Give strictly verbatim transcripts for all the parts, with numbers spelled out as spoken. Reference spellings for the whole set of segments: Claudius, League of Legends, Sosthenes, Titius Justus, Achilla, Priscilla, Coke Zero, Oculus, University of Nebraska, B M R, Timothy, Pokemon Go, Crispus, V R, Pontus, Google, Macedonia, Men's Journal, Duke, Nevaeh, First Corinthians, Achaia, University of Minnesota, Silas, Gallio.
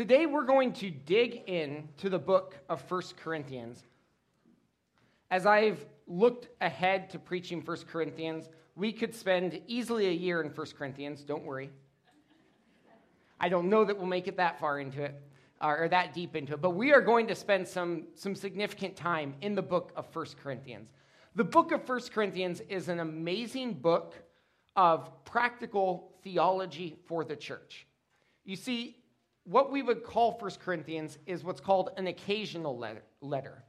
Today we're going to dig into the book of First Corinthians. As I've looked ahead to preaching First Corinthians, we could spend easily a year in First Corinthians, don't worry. I don't know that we'll make it that far into it, or that deep into it, but we are going to spend some, some significant time in the book of First Corinthians. The book of First Corinthians is an amazing book of practical theology for the church. You see, what we would call First Corinthians is what's called an occasional letter. letter.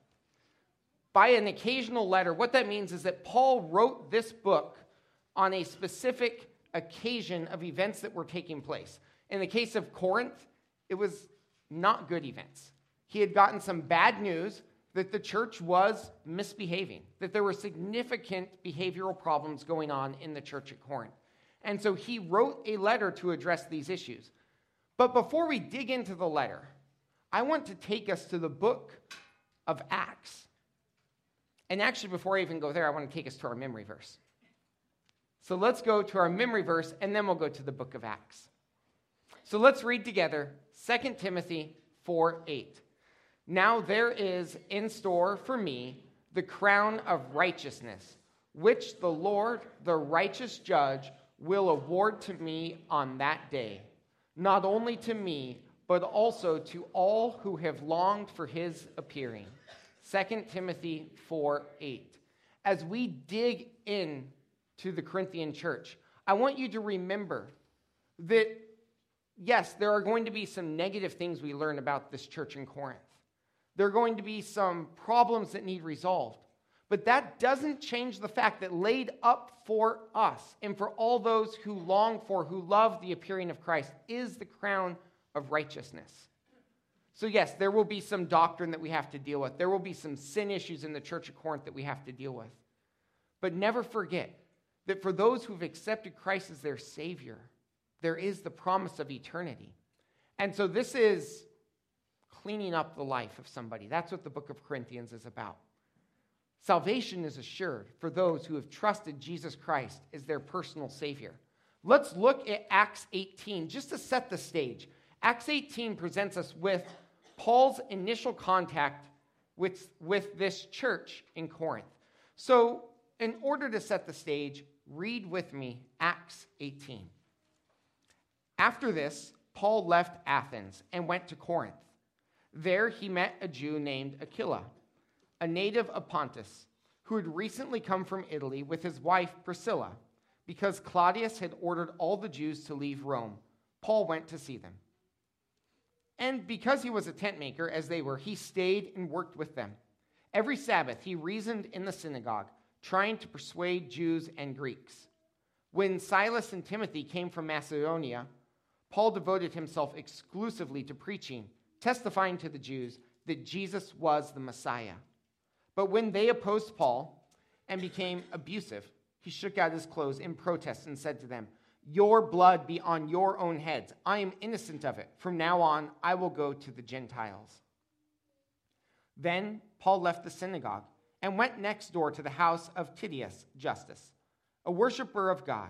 By an occasional letter, what that means is that Paul wrote this book on a specific occasion of events that were taking place. In the case of Corinth, it was not good events. He had gotten some bad news that the church was misbehaving, that there were significant behavioral problems going on in the church at Corinth. And so he wrote a letter to address these issues. But before we dig into the letter, I want to take us to the book of Acts. And actually, before I even go there, I want to take us to our memory verse. So let's go to our memory verse, and then we'll go to the book of Acts. So let's read together Second Timothy four eight. Now there is in store for me the crown of righteousness, which the Lord, the righteous judge, will award to me on that day, not only to me, but also to all who have longed for his appearing. Second Timothy four eight. As we dig in to the Corinthian church, I want you to remember that, yes, there are going to be some negative things we learn about this church in Corinth. There are going to be some problems that need resolved. But that doesn't change the fact that laid up for us and for all those who long for, who love the appearing of Christ, is the crown of righteousness. So yes, there will be some doctrine that we have to deal with. There will be some sin issues in the church of Corinth that we have to deal with. But never forget that for those who've accepted Christ as their Savior, there is the promise of eternity. And so this is cleaning up the life of somebody. That's what the book of Corinthians is about. Salvation is assured for those who have trusted Jesus Christ as their personal Savior. Let's look at Acts eighteen, just to set the stage. Acts eighteen presents us with Paul's initial contact with, with this church in Corinth. So, in order to set the stage, read with me Acts eighteen. After this, Paul left Athens and went to Corinth. There he met a Jew named Achilla, a native of Pontus, who had recently come from Italy with his wife Priscilla, because Claudius had ordered all the Jews to leave Rome. Paul went to see them. And because he was a tent maker, as they were, he stayed and worked with them. Every Sabbath he reasoned in the synagogue, trying to persuade Jews and Greeks. When Silas and Timothy came from Macedonia, Paul devoted himself exclusively to preaching, testifying to the Jews that Jesus was the Messiah. But when they opposed Paul and became abusive, he shook out his clothes in protest and said to them, "Your blood be on your own heads. I am innocent of it. From now on, I will go to the Gentiles." Then Paul left the synagogue and went next door to the house of Titius Justus, a worshiper of God.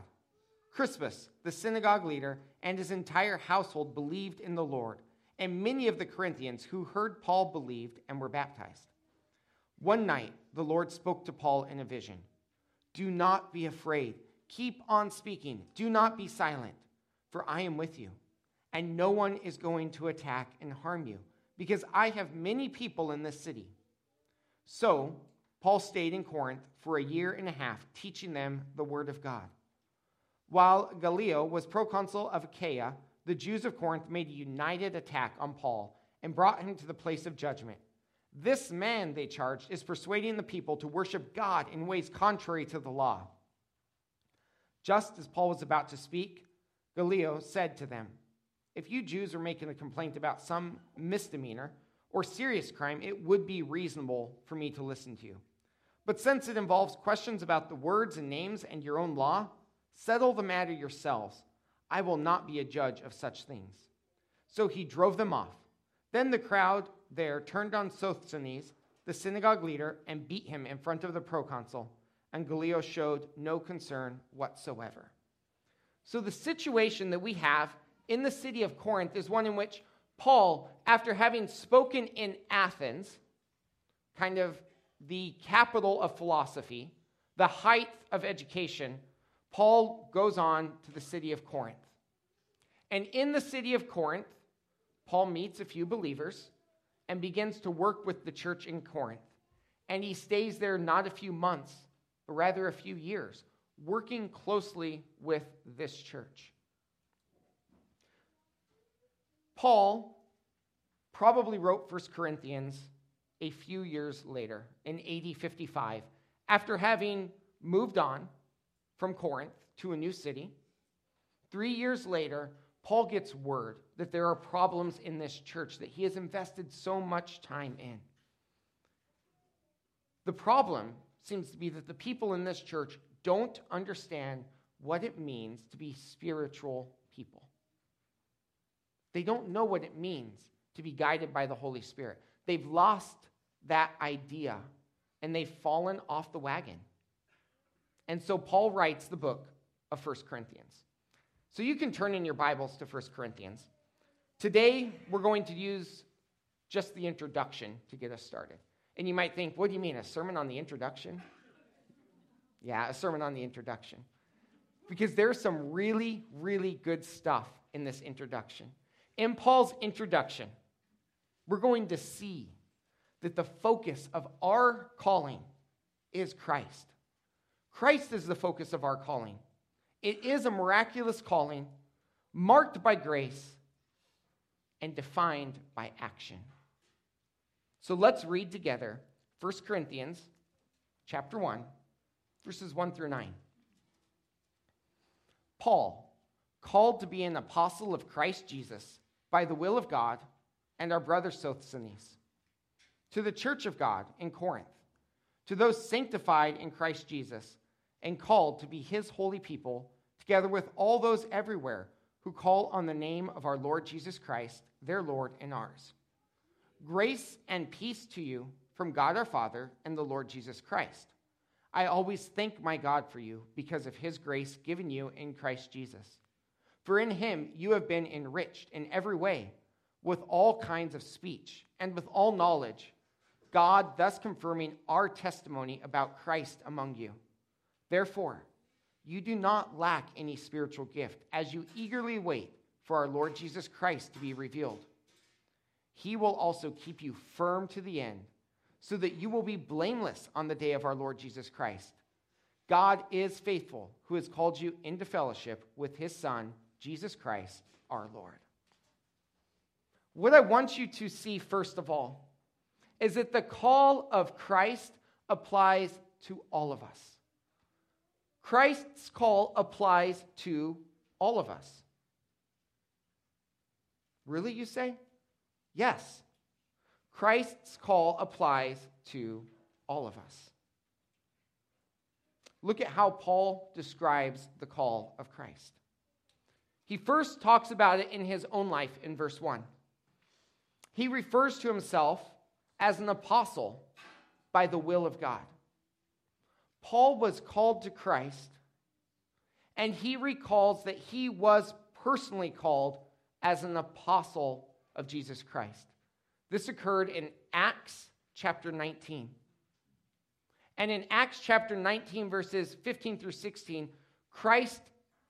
Crispus, the synagogue leader, and his entire household believed in the Lord, and many of the Corinthians who heard Paul believed and were baptized. One night, the Lord spoke to Paul in a vision. "Do not be afraid. Keep on speaking. Do not be silent, for I am with you, and no one is going to attack and harm you, because I have many people in this city." So Paul stayed in Corinth for a year and a half, teaching them the word of God. While Gallio was proconsul of Achaia, the Jews of Corinth made a united attack on Paul and brought him to the place of judgment. "This man," they charged, "is persuading the people to worship God in ways contrary to the law." Just as Paul was about to speak, Gallio said to them, "If you Jews are making a complaint about some misdemeanor or serious crime, it would be reasonable for me to listen to you. But since it involves questions about the words and names and your own law, settle the matter yourselves. I will not be a judge of such things." So he drove them off. Then the crowd there turned on Sosthenes, the synagogue leader, and beat him in front of the proconsul, and Gallio showed no concern whatsoever. So the situation that we have in the city of Corinth is one in which Paul, after having spoken in Athens, kind of the capital of philosophy, the height of education, Paul goes on to the city of Corinth. And in the city of Corinth, Paul meets a few believers and begins to work with the church in Corinth. And he stays there not a few months, but rather a few years, working closely with this church. Paul probably wrote First Corinthians a few years later, in A D fifty-five, after having moved on from Corinth to a new city. Three years later, Paul gets word that there are problems in this church that he has invested so much time in. The problem seems to be that the people in this church don't understand what it means to be spiritual people. They don't know what it means to be guided by the Holy Spirit. They've lost that idea, and they've fallen off the wagon. And so Paul writes the book of First Corinthians. So you can turn in your Bibles to First Corinthians. Today, we're going to use just the introduction to get us started. And you might think, what do you mean, a sermon on the introduction? Yeah, a sermon on the introduction. Because there's some really, really good stuff in this introduction. In Paul's introduction, we're going to see that the focus of our calling is Christ. Christ is the focus of our calling. It is a miraculous calling, marked by grace and defined by action. So let's read together First Corinthians chapter one, verses one through nine. Paul, called to be an apostle of Christ Jesus by the will of God, and our brother Sosthenes, to the church of God in Corinth, to those sanctified in Christ Jesus and called to be his holy people, together with all those everywhere who call on the name of our Lord Jesus Christ, their Lord and ours. Grace and peace to you from God our Father and the Lord Jesus Christ. I always thank my God for you because of his grace given you in Christ Jesus. For in him you have been enriched in every way, with all kinds of speech and with all knowledge, God thus confirming our testimony about Christ among you. Therefore, you do not lack any spiritual gift as you eagerly wait for our Lord Jesus Christ to be revealed. He will also keep you firm to the end, so that you will be blameless on the day of our Lord Jesus Christ. God is faithful, who has called you into fellowship with his Son, Jesus Christ, our Lord. What I want you to see, first of all, is that the call of Christ applies to all of us. Christ's call applies to all of us. Really, you say? Yes. Christ's call applies to all of us. Look at how Paul describes the call of Christ. He first talks about it in his own life in verse one. He refers to himself as an apostle by the will of God. Paul was called to Christ, and he recalls that he was personally called as an apostle of Jesus Christ. This occurred in Acts chapter nineteen. And in Acts chapter nineteen, verses fifteen through sixteen, Christ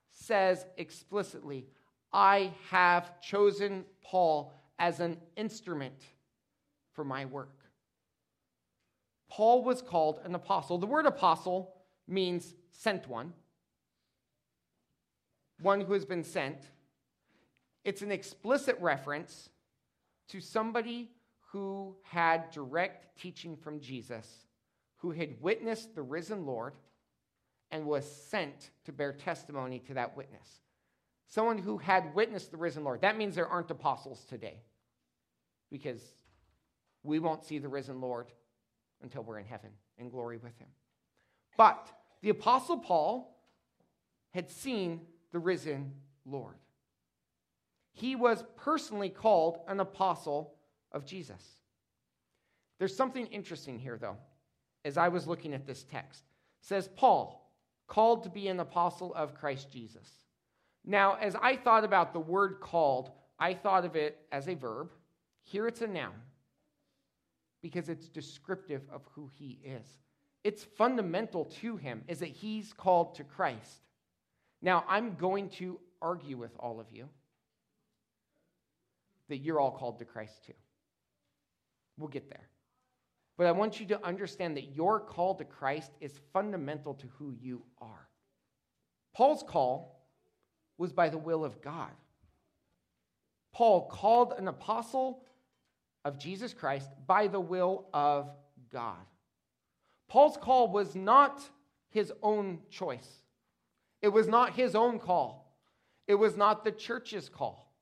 says explicitly, I have chosen Paul as an instrument for my work. Paul was called an apostle. The word apostle means sent one, one who has been sent. It's an explicit reference to somebody who had direct teaching from Jesus, who had witnessed the risen Lord and was sent to bear testimony to that witness. Someone who had witnessed the risen Lord. That means there aren't apostles today, because we won't see the risen Lord until we're in heaven in glory with him. But the Apostle Paul had seen the risen Lord. He was personally called an apostle of Jesus. There's something interesting here, though, as I was looking at this text. It says, Paul, called to be an apostle of Christ Jesus. Now, as I thought about the word called, I thought of it as a verb. Here it's a noun because it's descriptive of who he is. It's fundamental to him is that he's called to Christ. Now, I'm going to argue with all of you that you're all called to Christ too. We'll get there. But I want you to understand that your call to Christ is fundamental to who you are. Paul's call was by the will of God. Paul called an apostle of Jesus Christ by the will of God. Paul's call was not his own choice. It was not his own call. It was not the church's call.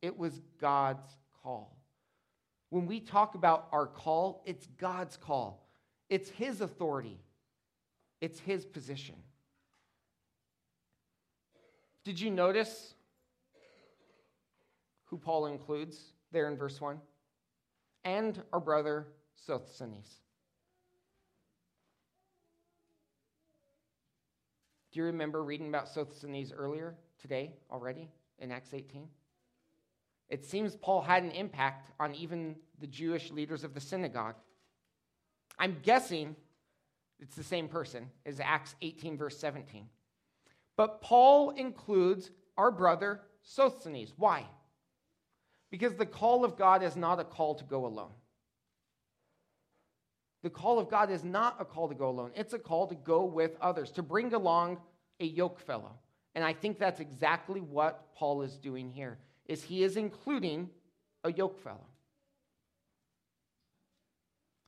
It was God's call. When we talk about our call, it's God's call. It's his authority. It's his position. Did you notice who Paul includes there in verse one? And our brother Sosthenes. Do you remember reading about Sosthenes earlier today already in Acts eighteen? It seems Paul had an impact on even the Jewish leaders of the synagogue. I'm guessing it's the same person as Acts eighteen, verse seventeen. But Paul includes our brother Sosthenes. Why? Because the call of God is not a call to go alone. The call of God is not a call to go alone. It's a call to go with others, to bring along a yoke fellow. And I think that's exactly what Paul is doing here. Is he is including a yoke fellow.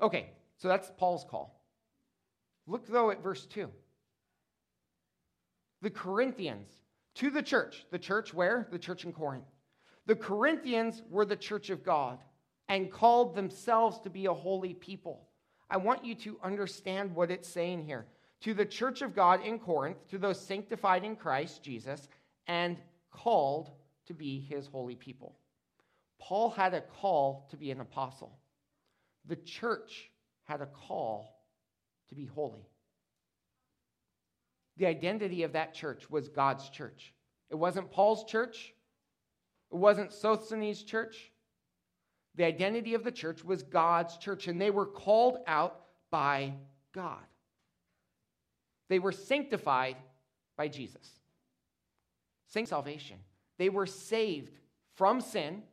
Okay, so that's Paul's call. Look, though, at verse two. The Corinthians, to the church. The church where? The church in Corinth. The Corinthians were the church of God and called themselves to be a holy people. I want you to understand what it's saying here. To the church of God in Corinth, to those sanctified in Christ Jesus and called to be his holy people. Paul had a call to be an apostle. The church had a call to be holy. The identity of that church was God's church. It wasn't Paul's church. It wasn't Sosthenes' church. The identity of the church was God's church, and they were called out by God. They were sanctified by Jesus. Sanctified salvation. They were saved from sin.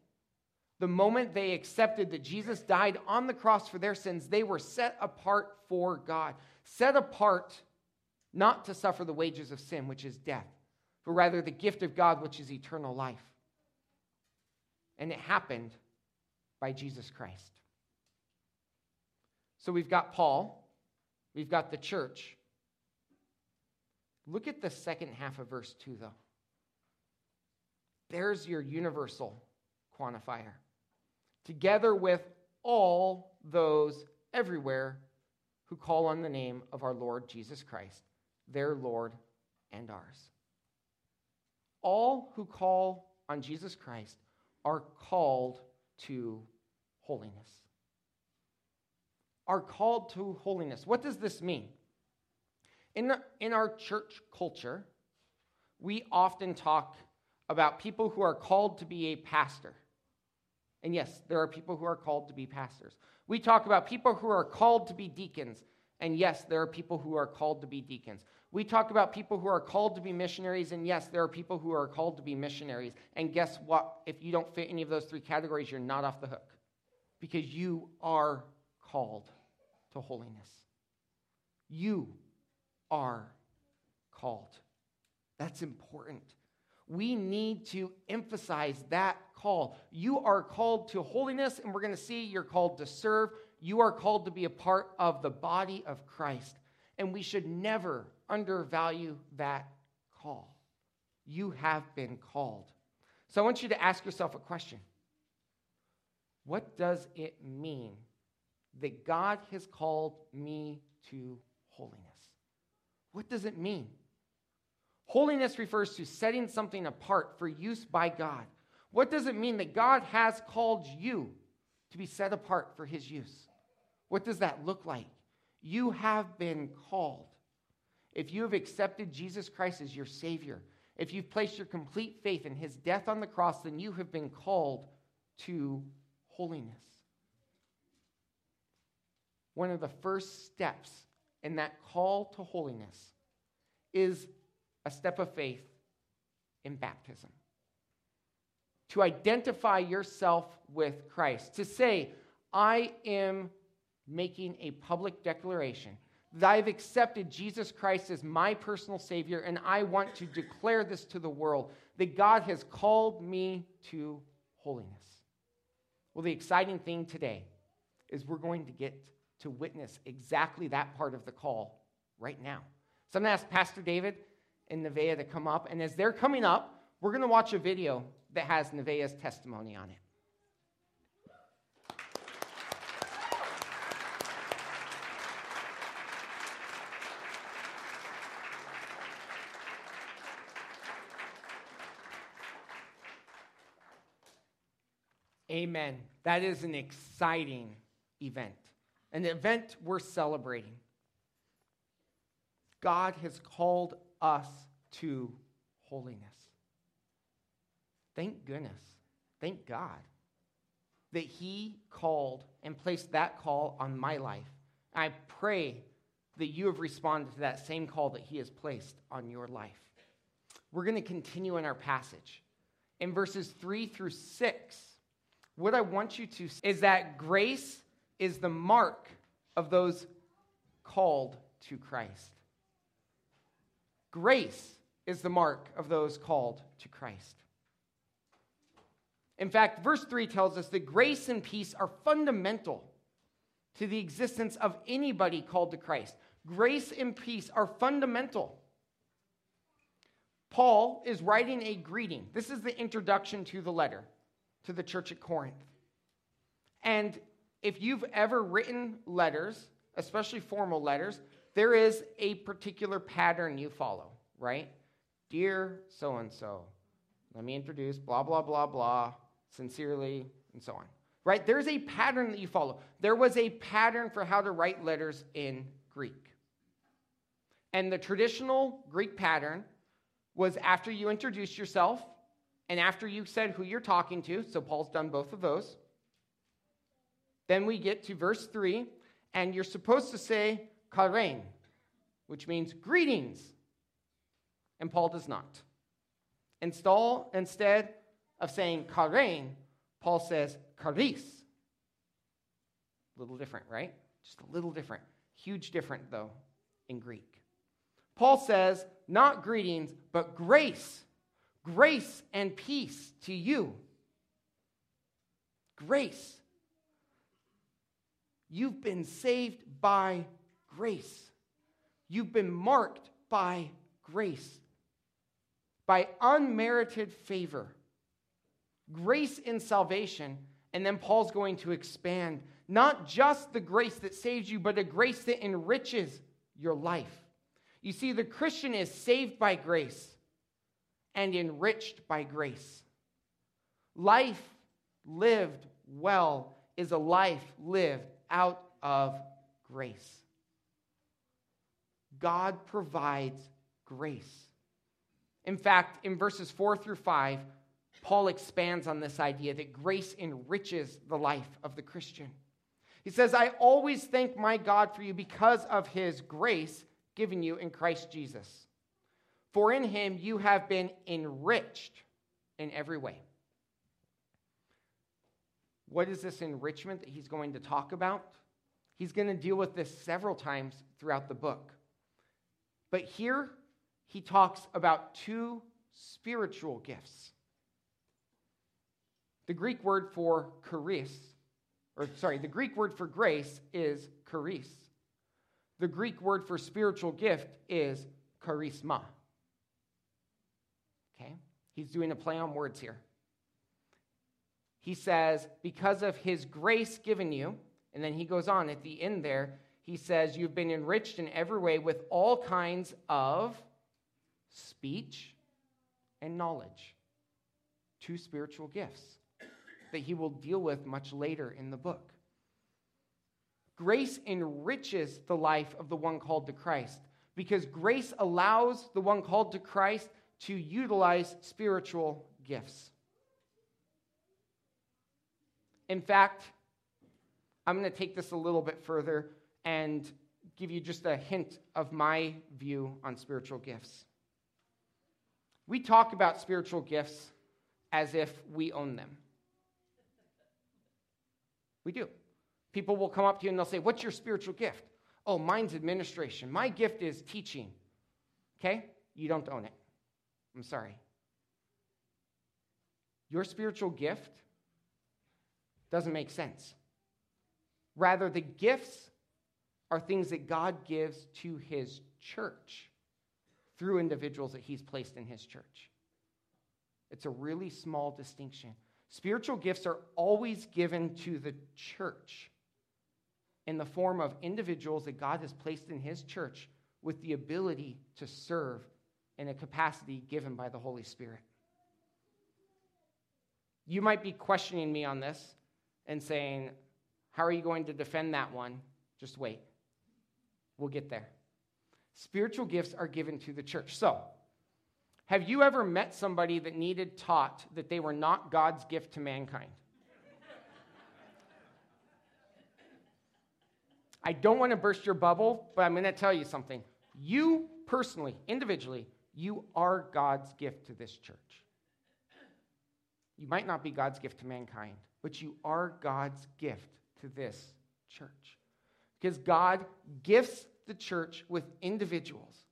The moment they accepted that Jesus died on the cross for their sins, they were set apart for God. Set apart not to suffer the wages of sin, which is death, but rather the gift of God, which is eternal life. And it happened by Jesus Christ. So we've got Paul. We've got the church. Look at the second half of verse two, though. There's your universal quantifier. Together with all those everywhere who call on the name of our Lord Jesus Christ, their Lord and ours. All who call on Jesus Christ are called to holiness. Are called to holiness. What does this mean? In, the, in our church culture, we often talk about people who are called to be a pastor. And yes, there are people who are called to be pastors. We talk about people who are called to be deacons. And yes, there are people who are called to be deacons. We talk about people who are called to be missionaries. And yes, there are people who are called to be missionaries. And guess what? If you don't fit any of those three categories, you're not off the hook. Because you are called to holiness. You are called. That's important. We need to emphasize that call. You are called to holiness, and we're going to see you're called to serve. You are called to be a part of the body of Christ, and we should never undervalue that call. You have been called. So I want you to ask yourself a question. What does it mean that God has called me to holiness? What does it mean? Holiness refers to setting something apart for use by God. What does it mean that God has called you to be set apart for his use? What does that look like? You have been called. If you have accepted Jesus Christ as your Savior, If you've placed your complete faith in his death on the cross, then you have been called to holiness. One of the first steps in that call to holiness is a step of faith in baptism. To identify yourself with Christ. To say, I am making a public declaration that I've accepted Jesus Christ as my personal Savior, and I want to declare this to the world, that God has called me to holiness. Well, the exciting thing today is we're going to get to witness exactly that part of the call right now. So I'm going to ask Pastor David and Nevaeh to come up, and as they're coming up, we're going to watch a video that has Nevaeh's testimony on it. Amen. That is an exciting event, an event we're celebrating. God has called us to holiness. Thank goodness, thank God, that he called and placed that call on my life. I pray that you have responded to that same call that he has placed on your life. We're going to continue in our passage. In verses three through six, what I want you to see is that grace is the mark of those called to Christ. Grace is the mark of those called to Christ. In fact, verse three tells us that grace and peace are fundamental to the existence of anybody called to Christ. Grace and peace are fundamental. Paul is writing a greeting. This is the introduction to the letter to the church at Corinth. And if you've ever written letters, especially formal letters, there is a particular pattern you follow, right? Dear so-and-so, let me introduce, blah, blah, blah, blah, sincerely, and so on, right? There's a pattern that you follow. There was a pattern for how to write letters in Greek. And the traditional Greek pattern was after you introduced yourself, and after you said who you're talking to, so Paul's done both of those, then we get to verse three, and you're supposed to say karein, which means greetings, and Paul does not. Instead of saying karein, Paul says charis. A little different, right? Just a little different. Huge different, though, in Greek. Paul says, not greetings, but grace. Grace and peace to you. Grace. You've been saved by grace. You've been marked by grace, by unmerited favor. Grace in salvation. And then Paul's going to expand not just the grace that saves you, but a grace that enriches your life. You see, the Christian is saved by grace and enriched by grace. Life lived well is a life lived out of grace. God provides grace. In fact, in verses four through five, Paul expands on this idea that grace enriches the life of the Christian. He says, I always thank my God for you because of his grace given you in Christ Jesus. For in him you have been enriched in every way. What is this enrichment that he's going to talk about? He's going to deal with this several times throughout the book. But here he talks about two spiritual gifts. The Greek word for charis, or sorry, the Greek word for grace is charis. The Greek word for spiritual gift is charisma. Okay, he's doing a play on words here. He says, because of his grace given you, and then he goes on at the end there, he says, you've been enriched in every way with all kinds of speech and knowledge. Two spiritual gifts that he will deal with much later in the book. Grace enriches the life of the one called to Christ because grace allows the one called to Christ to utilize spiritual gifts. In fact, I'm going to take this a little bit further and give you just a hint of my view on spiritual gifts. We talk about spiritual gifts as if we own them. We do. People will come up to you and they'll say, "What's your spiritual gift?" "Oh, mine's administration. My gift is teaching." Okay? You don't own it. I'm sorry. Your spiritual gift doesn't make sense. Rather, the gifts are things that God gives to his church through individuals that he's placed in his church. It's a really small distinction. Spiritual gifts are always given to the church in the form of individuals that God has placed in his church with the ability to serve in a capacity given by the Holy Spirit. You might be questioning me on this and saying, "How are you going to defend that one?" Just wait. We'll get there. Spiritual gifts are given to the church. So, have you ever met somebody that needed taught that they were not God's gift to mankind? I don't want to burst your bubble, but I'm going to tell you something. You personally, individually, you are God's gift to this church. You might not be God's gift to mankind, but you are God's gift to this church. Because God gifts the church with individuals.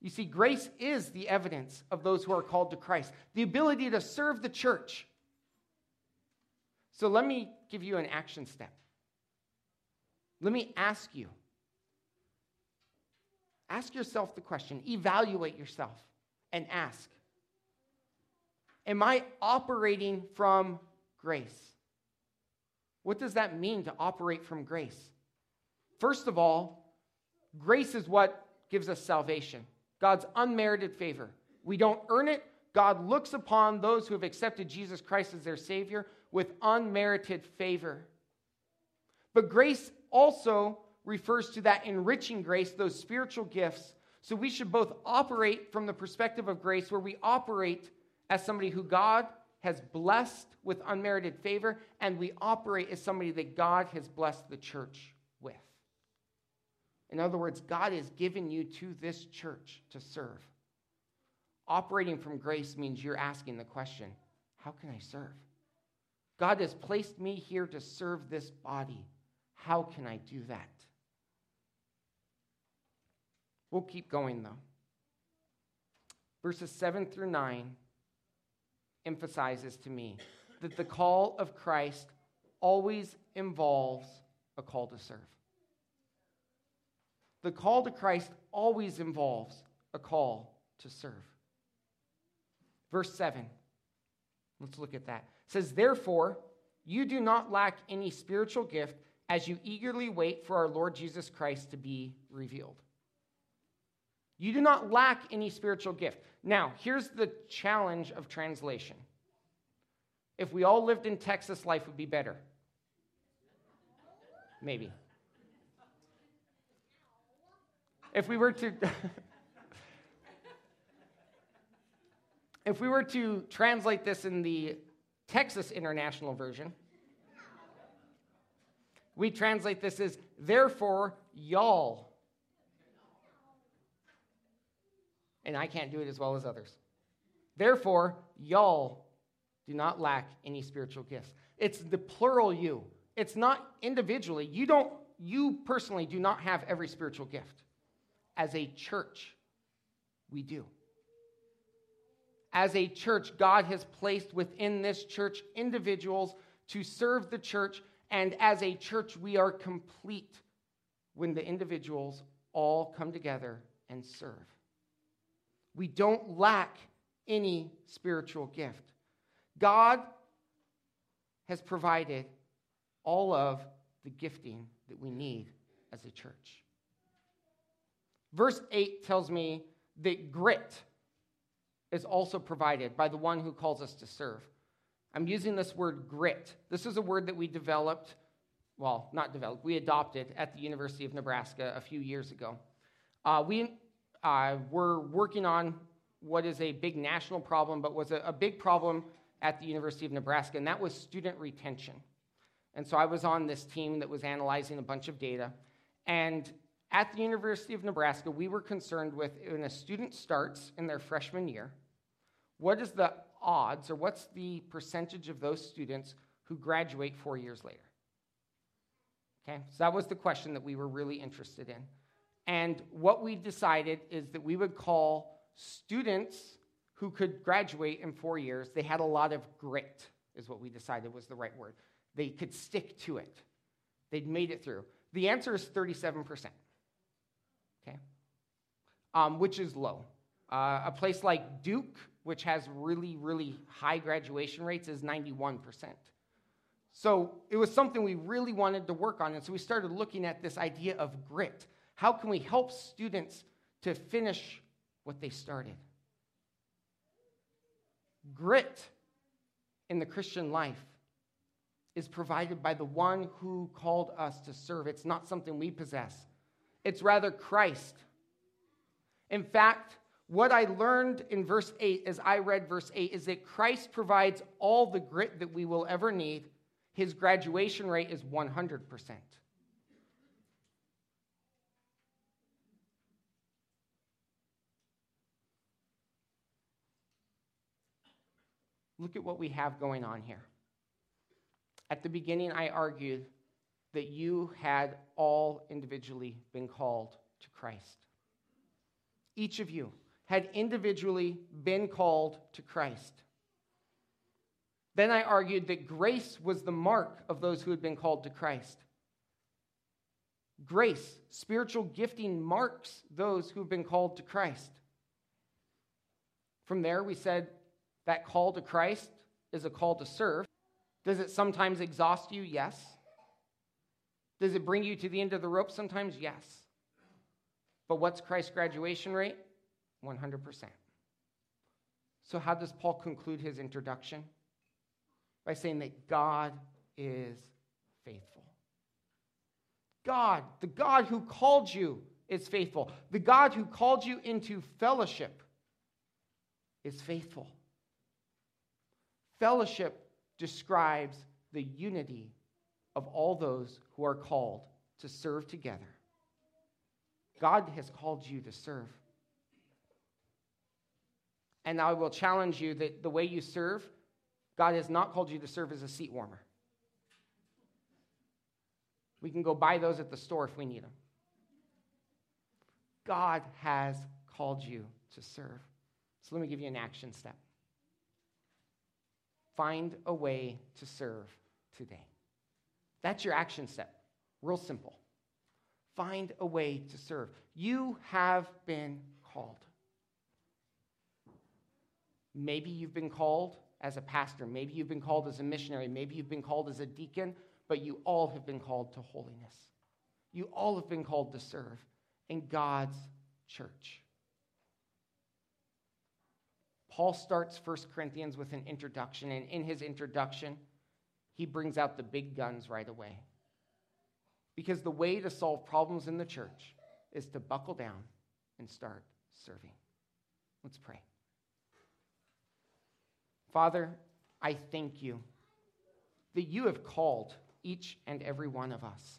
You see, grace is the evidence of those who are called to Christ, the ability to serve the church. So let me give you an action step. Let me ask you. Ask yourself the question. Evaluate yourself and ask, am I operating from grace? What does that mean to operate from grace? First of all, grace is what gives us salvation. God's unmerited favor. We don't earn it. God looks upon those who have accepted Jesus Christ as their Savior with unmerited favor. But grace also refers to that enriching grace, those spiritual gifts. So we should both operate from the perspective of grace, where we operate as somebody who God has blessed with unmerited favor, and we operate as somebody that God has blessed the church with. In other words, God has given you to this church to serve. Operating from grace means you're asking the question, how can I serve? God has placed me here to serve this body. How can I do that? We'll keep going, though. Verses seven through nine emphasizes to me that the call of Christ always involves a call to serve. The call to Christ always involves a call to serve. Verse seven, let's look at that. It says, "Therefore, you do not lack any spiritual gift as you eagerly wait for our Lord Jesus Christ to be revealed." You do not lack any spiritual gift. Now, here's the challenge of translation. If we all lived in Texas, life would be better. Maybe. If we were to if we were to translate this in the Texas International Version, we translate this as, "Therefore, y'all." And I can't do it as well as others. "Therefore, y'all do not lack any spiritual gifts." It's the plural you. It's not individually. You don't, you personally do not have every spiritual gift. As a church, we do. As a church, God has placed within this church individuals to serve the church. And as a church, we are complete when the individuals all come together and serve. We don't lack any spiritual gift. God has provided all of the gifting that we need as a church. Verse eight tells me that grit is also provided by the one who calls us to serve. I'm using this word grit. This is a word that we developed, well, not developed, we adopted at the University of Nebraska a few years ago. Uh, we uh, were working on what is a big national problem, but was a, a big problem at the University of Nebraska, and that was student retention. And so I was on this team that was analyzing a bunch of data. And at the University of Nebraska, we were concerned with when a student starts in their freshman year, what is the odds or what's the percentage of those students who graduate four years later? Okay, so that was the question that we were really interested in. And what we decided is that we would call students who could graduate in four years, they had a lot of grit, is what we decided was the right word. They could stick to it. They'd made it through. The answer is thirty-seven percent, okay, um, which is low. Uh, a place like Duke, which has really, really high graduation rates, is ninety-one percent. So it was something we really wanted to work on, and so we started looking at this idea of grit. How can we help students to finish what they started? Grit in the Christian life is provided by the one who called us to serve. It's not something we possess. It's rather Christ. In fact, what I learned in verse eight, as I read verse eight, is that Christ provides all the grit that we will ever need. His graduation rate is one hundred percent. Look at what we have going on here. At the beginning, I argued that you had all individually been called to Christ. Each of you had individually been called to Christ. Then I argued that grace was the mark of those who had been called to Christ. Grace, spiritual gifting, marks those who have been called to Christ. From there, we said that call to Christ is a call to serve. Does it sometimes exhaust you? Yes. Does it bring you to the end of the rope? Sometimes, yes. But what's Christ's graduation rate? one hundred percent. So how does Paul conclude his introduction? By saying that God is faithful. God, the God who called you, is faithful. The God who called you into fellowship is faithful. Fellowship describes the unity of all those who are called to serve together. God has called you to serve. And I will challenge you that the way you serve, God has not called you to serve as a seat warmer. We can go buy those at the store if we need them. God has called you to serve. So let me give you an action step. Find a way to serve today. That's your action step. Real simple. Find a way to serve. You have been called. Maybe you've been called as a pastor. Maybe you've been called as a missionary. Maybe you've been called as a deacon. But you all have been called to holiness. You all have been called to serve in God's church. Paul starts First Corinthians with an introduction, and in his introduction, he brings out the big guns right away. Because the way to solve problems in the church is to buckle down and start serving. Let's pray. Father, I thank you that you have called each and every one of us,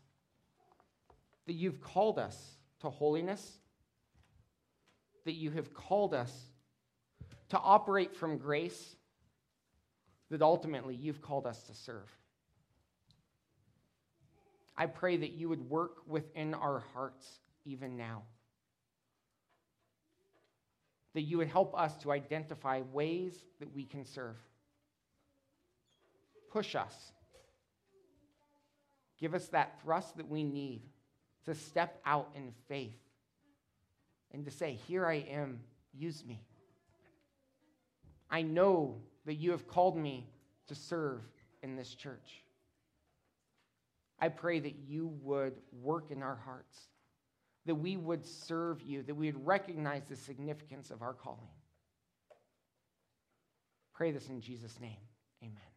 that you've called us to holiness, that you have called us to operate from grace, that ultimately you've called us to serve. I pray that you would work within our hearts even now, that you would help us to identify ways that we can serve. Push us. Give us that thrust that we need to step out in faith and to say, here I am, use me. I know that you have called me to serve in this church. I pray that you would work in our hearts, that we would serve you, that we would recognize the significance of our calling. Pray this in Jesus' name. Amen.